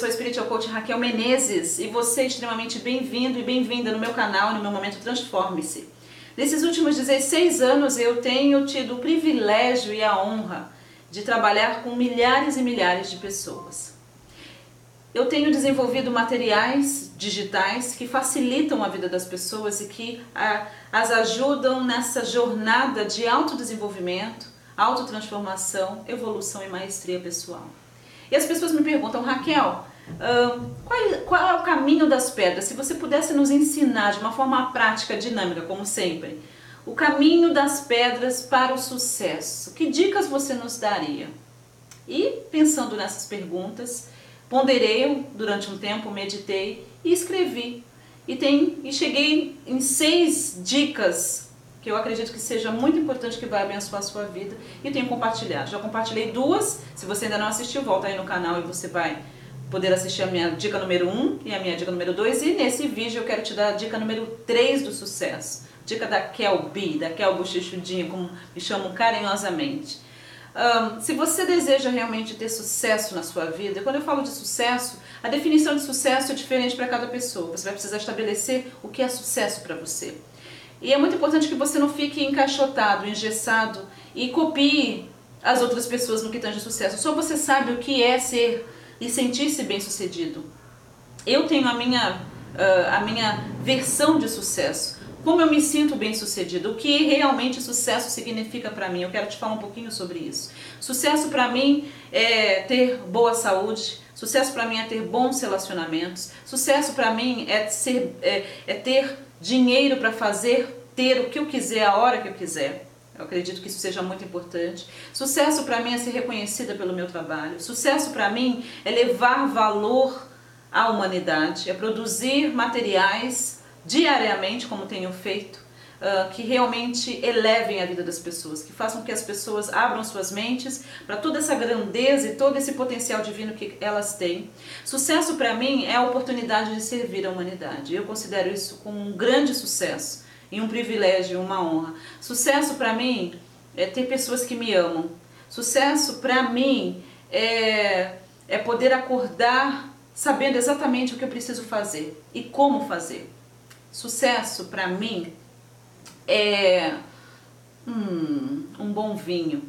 sou a Spiritual Coach Raquel Menezes e você é extremamente bem-vindo e bem-vinda no meu canal e no meu momento Transforme-se. Nesses últimos 16 anos eu tenho tido o privilégio e a honra de trabalhar com milhares e milhares de pessoas. Eu tenho desenvolvido materiais digitais que facilitam a vida das pessoas e que as ajudam nessa jornada de autodesenvolvimento, autotransformação, evolução e maestria pessoal. E as pessoas me perguntam, Raquel, qual é o caminho das pedras? Se você pudesse nos ensinar de uma forma prática, dinâmica, como sempre, o caminho das pedras para o sucesso, que dicas você nos daria? E pensando nessas perguntas, ponderei durante um tempo, meditei e escrevi. E cheguei em 6 dicas que eu acredito que seja muito importante, que vai abençoar a sua vida, e tenho compartilhado. Já compartilhei 2, se você ainda não assistiu, volta aí no canal e você vai poder assistir a minha dica número 1 e a minha dica número 2, e nesse vídeo eu quero te dar a dica número 3 do sucesso, dica da Kel B, da Kel Buxixudinha, como me chamam carinhosamente. Se você deseja realmente ter sucesso na sua vida, quando eu falo de sucesso, a definição de sucesso é diferente para cada pessoa, você vai precisar estabelecer o que é sucesso para você. E é muito importante que você não fique encaixotado, engessado e copie as outras pessoas no que tange sucesso. Só você sabe o que é ser e sentir-se bem-sucedido. Eu tenho a minha versão de sucesso, como eu me sinto bem-sucedido, o que realmente sucesso significa para mim. Eu quero te falar um pouquinho sobre isso. Sucesso para mim é ter boa saúde, sucesso para mim é ter bons relacionamentos, sucesso para mim é ter dinheiro para ter o que eu quiser, a hora que eu quiser. Eu acredito que isso seja muito importante. Sucesso para mim é ser reconhecida pelo meu trabalho. Sucesso para mim é levar valor à humanidade, é produzir materiais diariamente, como tenho feito, que realmente elevem a vida das pessoas, que façam que as pessoas abram suas mentes para toda essa grandeza e todo esse potencial divino que elas têm. Sucesso para mim é a oportunidade de servir a humanidade. Eu considero isso como um grande sucesso e um privilégio, uma honra. Sucesso para mim é ter pessoas que me amam. Sucesso para mim é poder acordar sabendo exatamente o que eu preciso fazer e como fazer. Sucesso para mim é um bom vinho.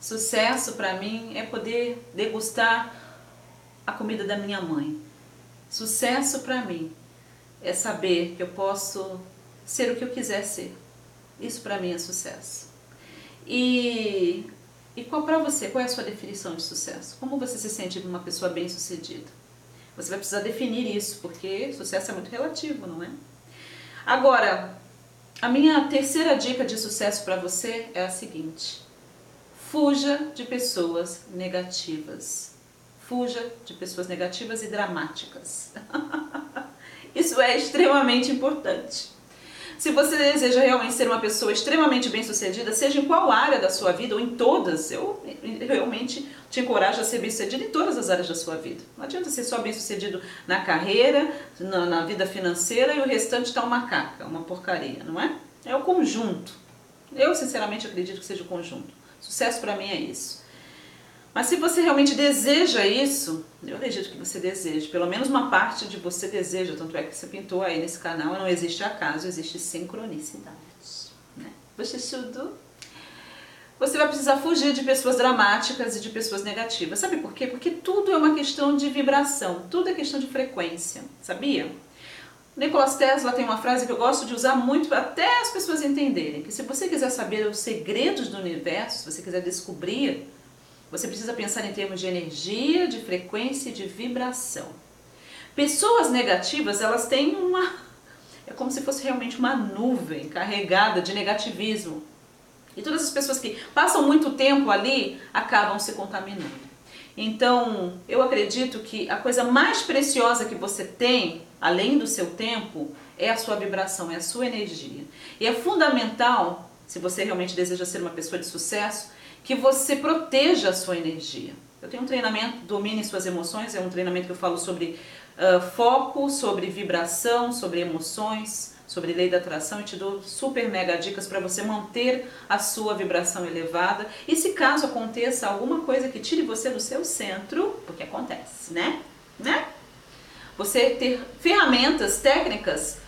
Sucesso para mim é poder degustar a comida da minha mãe. Sucesso para mim é saber que eu posso ser o que eu quiser ser. Isso para mim é sucesso. E qual para você? Qual é a sua definição de sucesso? Como você se sente uma pessoa bem-sucedida? Você vai precisar definir isso, porque sucesso é muito relativo, não é? Agora, a minha terceira dica de sucesso para você é a seguinte: fuja de pessoas negativas. Fuja de pessoas negativas e dramáticas. Isso é extremamente importante. Se você deseja realmente ser uma pessoa extremamente bem-sucedida, seja em qual área da sua vida ou em todas, eu realmente te encorajo a ser bem-sucedido em todas as áreas da sua vida. Não adianta ser só bem-sucedido na carreira, na vida financeira, e o restante tá uma caca, uma porcaria, não é? É o conjunto. Eu, sinceramente, acredito que seja o conjunto. Sucesso para mim é isso. Mas se você realmente deseja isso, eu acredito que você deseja, pelo menos uma parte de você deseja, tanto é que você pintou aí nesse canal, não existe acaso, existe sincronicidade, né? Você vai precisar fugir de pessoas dramáticas e de pessoas negativas. Sabe por quê? Porque tudo é uma questão de vibração, tudo é questão de frequência, sabia? Nikola Tesla tem uma frase que eu gosto de usar muito até as pessoas entenderem, que se você quiser saber os segredos do universo, se você quiser descobrir, você precisa pensar em termos de energia, de frequência e de vibração. Pessoas negativas, elas têm é como se fosse realmente uma nuvem carregada de negativismo. E todas as pessoas que passam muito tempo ali acabam se contaminando. Então, eu acredito que a coisa mais preciosa que você tem, além do seu tempo, é a sua vibração, é a sua energia. E é fundamental, se você realmente deseja ser uma pessoa de sucesso, que você proteja a sua energia. Eu tenho um treinamento, Domine Suas Emoções, é um treinamento que eu falo sobre foco, sobre vibração, sobre emoções, sobre lei da atração, e te dou super mega dicas para você manter a sua vibração elevada, e se caso aconteça alguma coisa que tire você do seu centro, porque acontece, né? né? Você ter ferramentas, técnicas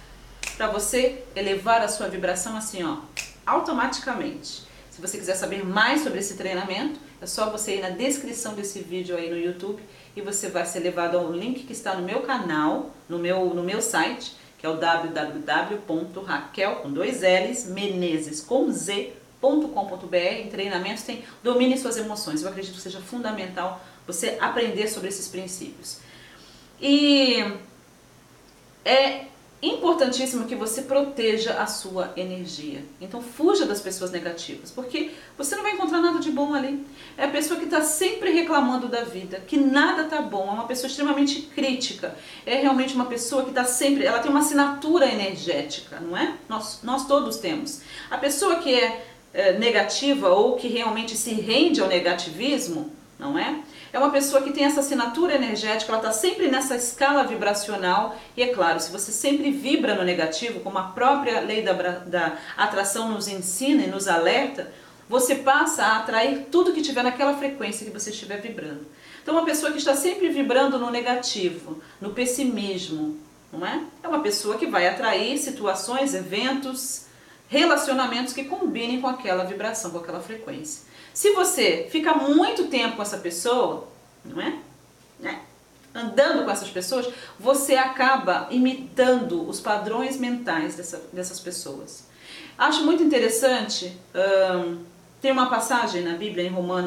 para você elevar a sua vibração assim, ó, automaticamente. Se você quiser saber mais sobre esse treinamento, é só você ir na descrição desse vídeo aí no YouTube e você vai ser levado ao link que está no meu canal, no meu site, que é o www.raquel.menezes.com.br. Em treinamentos tem domine suas emoções. Eu acredito que seja fundamental você aprender sobre esses princípios. E é importantíssimo que você proteja a sua energia. Então fuja das pessoas negativas, porque você não vai encontrar nada de bom ali. É a pessoa que está sempre reclamando da vida, que nada tá bom, é uma pessoa extremamente crítica, é realmente uma pessoa que está sempre, ela tem uma assinatura energética, não é? Nós todos temos. A pessoa que é negativa ou que realmente se rende ao negativismo, não é? É uma pessoa que tem essa assinatura energética, ela está sempre nessa escala vibracional. E é claro, se você sempre vibra no negativo, como a própria lei da atração nos ensina e nos alerta, você passa a atrair tudo que tiver naquela frequência que você estiver vibrando. Então uma pessoa que está sempre vibrando no negativo, no pessimismo, não é? É uma pessoa que vai atrair situações, eventos, relacionamentos que combinem com aquela vibração, com aquela frequência. Se você fica muito tempo com essa pessoa, não é? Né? Andando com essas pessoas, você acaba imitando os padrões mentais dessas pessoas. Acho muito interessante, tem uma passagem na Bíblia,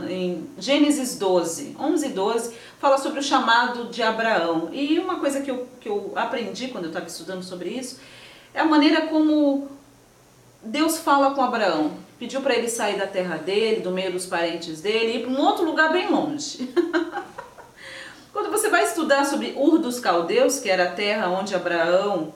em Gênesis 12, 11 e 12, fala sobre o chamado de Abraão. E uma coisa que eu aprendi quando eu estava estudando sobre isso, é a maneira como Deus fala com Abraão. Pediu para ele sair da terra dele, do meio dos parentes dele, e ir para um outro lugar bem longe. Quando você vai estudar sobre Ur dos Caldeus, que era a terra onde Abraão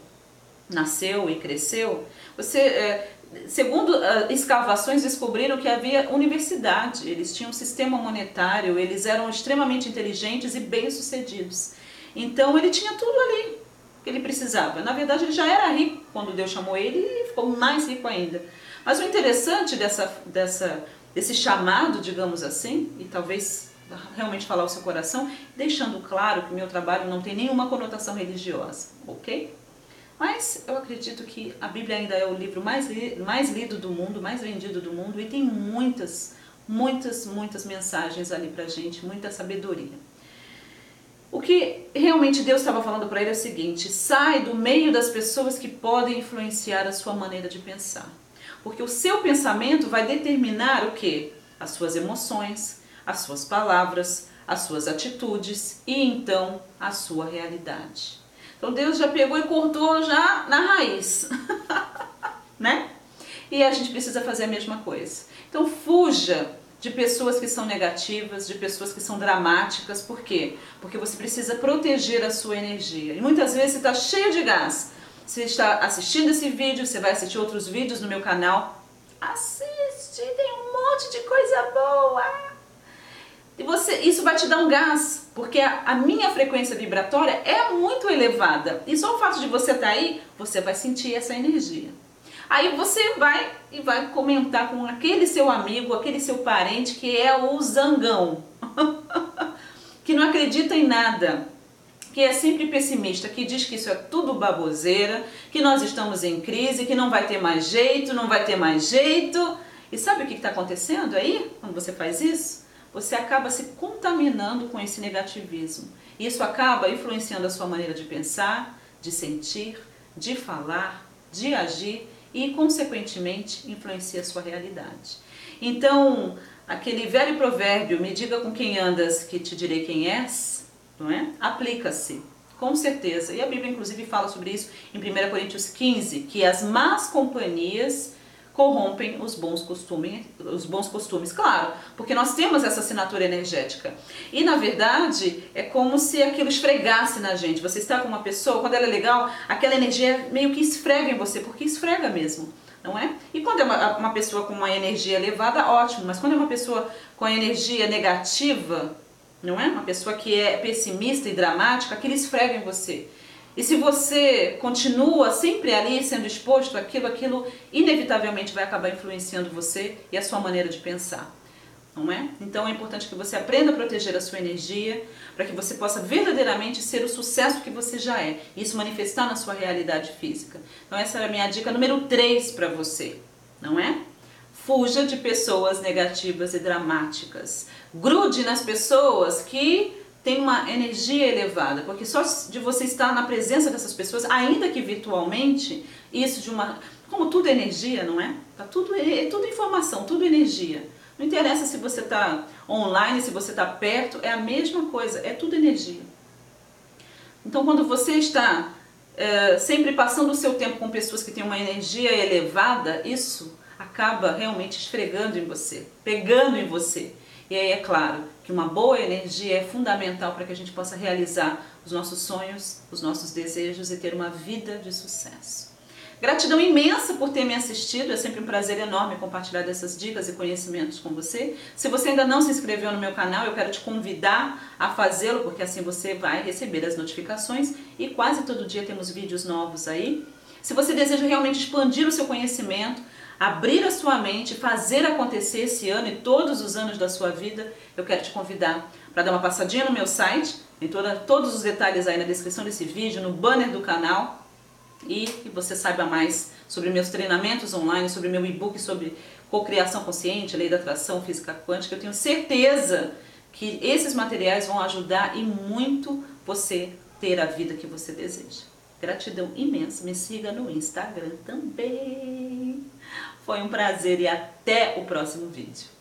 nasceu e cresceu, você, segundo escavações, descobriram que havia universidade, eles tinham um sistema monetário, eles eram extremamente inteligentes e bem-sucedidos. Então ele tinha tudo ali que ele precisava. Na verdade ele já era rico quando Deus chamou ele e ficou mais rico ainda. Mas o interessante desse chamado, digamos assim, e talvez realmente falar o seu coração, deixando claro que meu trabalho não tem nenhuma conotação religiosa, ok? Mas eu acredito que a Bíblia ainda é o livro mais lido do mundo, mais vendido do mundo, e tem muitas mensagens ali pra gente, muita sabedoria. O que realmente Deus estava falando para ele é o seguinte: sai do meio das pessoas que podem influenciar a sua maneira de pensar. Porque o seu pensamento vai determinar o quê? As suas emoções, as suas palavras, as suas atitudes e então a sua realidade. Então Deus já pegou e cortou já na raiz, né? E a gente precisa fazer a mesma coisa. Então fuja de pessoas que são negativas, de pessoas que são dramáticas. Por quê? Porque você precisa proteger a sua energia. E muitas vezes você está cheio de gás. Você está assistindo esse vídeo, você vai assistir outros vídeos no meu canal. Assiste, tem um monte de coisa boa. E isso vai te dar um gás, porque a minha frequência vibratória é muito elevada. E só o fato de você estar aí, você vai sentir essa energia. Aí você vai e vai comentar com aquele seu amigo, aquele seu parente que é o zangão, que não acredita em nada, que é sempre pessimista, que diz que isso é tudo baboseira, que nós estamos em crise, que não vai ter mais jeito, não vai ter mais jeito. E sabe o que está acontecendo aí, quando você faz isso? Você acaba se contaminando com esse negativismo. Isso acaba influenciando a sua maneira de pensar, de sentir, de falar, de agir e, consequentemente, influencia a sua realidade. Então, aquele velho provérbio, me diga com quem andas que te direi quem és, não é? Aplica-se, com certeza. E a Bíblia, inclusive, fala sobre isso em 1 Coríntios 15, que as más companhias corrompem os bons costumes. Claro, porque nós temos essa assinatura energética. E, na verdade, é como se aquilo esfregasse na gente. Você está com uma pessoa, quando ela é legal, aquela energia meio que esfrega em você, porque esfrega mesmo, não é? E quando é uma pessoa com uma energia elevada, ótimo. Mas quando é uma pessoa com a energia negativa, não é? Uma pessoa que é pessimista e dramática, aquilo esfrega em você. E se você continua sempre ali sendo exposto àquilo, aquilo inevitavelmente vai acabar influenciando você e a sua maneira de pensar. não é? Então é importante que você aprenda a proteger a sua energia para que você possa verdadeiramente ser o sucesso que você já é. E isso manifestar na sua realidade física. Então essa era a minha dica número 3 para você, não é? Fuja de pessoas negativas e dramáticas. Grude nas pessoas que têm uma energia elevada, porque só de você estar na presença dessas pessoas, ainda que virtualmente, isso de uma... Como tudo é energia, não é? Tá tudo, é tudo informação, tudo energia. Não interessa se você está online, se você está perto, é a mesma coisa, é tudo energia. Então quando você está sempre passando o seu tempo com pessoas que têm uma energia elevada, isso acaba realmente esfregando em você, pegando em você. E aí é claro que uma boa energia é fundamental para que a gente possa realizar os nossos sonhos, os nossos desejos e ter uma vida de sucesso. Gratidão imensa por ter me assistido, é sempre um prazer enorme compartilhar dessas dicas e conhecimentos com você. Se você ainda não se inscreveu no meu canal, eu quero te convidar a fazê-lo, porque assim você vai receber as notificações e quase todo dia temos vídeos novos aí. Se você deseja realmente expandir o seu conhecimento, abrir a sua mente, fazer acontecer esse ano e todos os anos da sua vida, eu quero te convidar para dar uma passadinha no meu site, tem todos os detalhes aí na descrição desse vídeo, no banner do canal, e que você saiba mais sobre meus treinamentos online, sobre meu e-book, sobre cocriação consciente, lei da atração, física quântica. Eu tenho certeza que esses materiais vão ajudar e muito você ter a vida que você deseja. Gratidão imensa, me siga no Instagram também. Foi um prazer e até o próximo vídeo.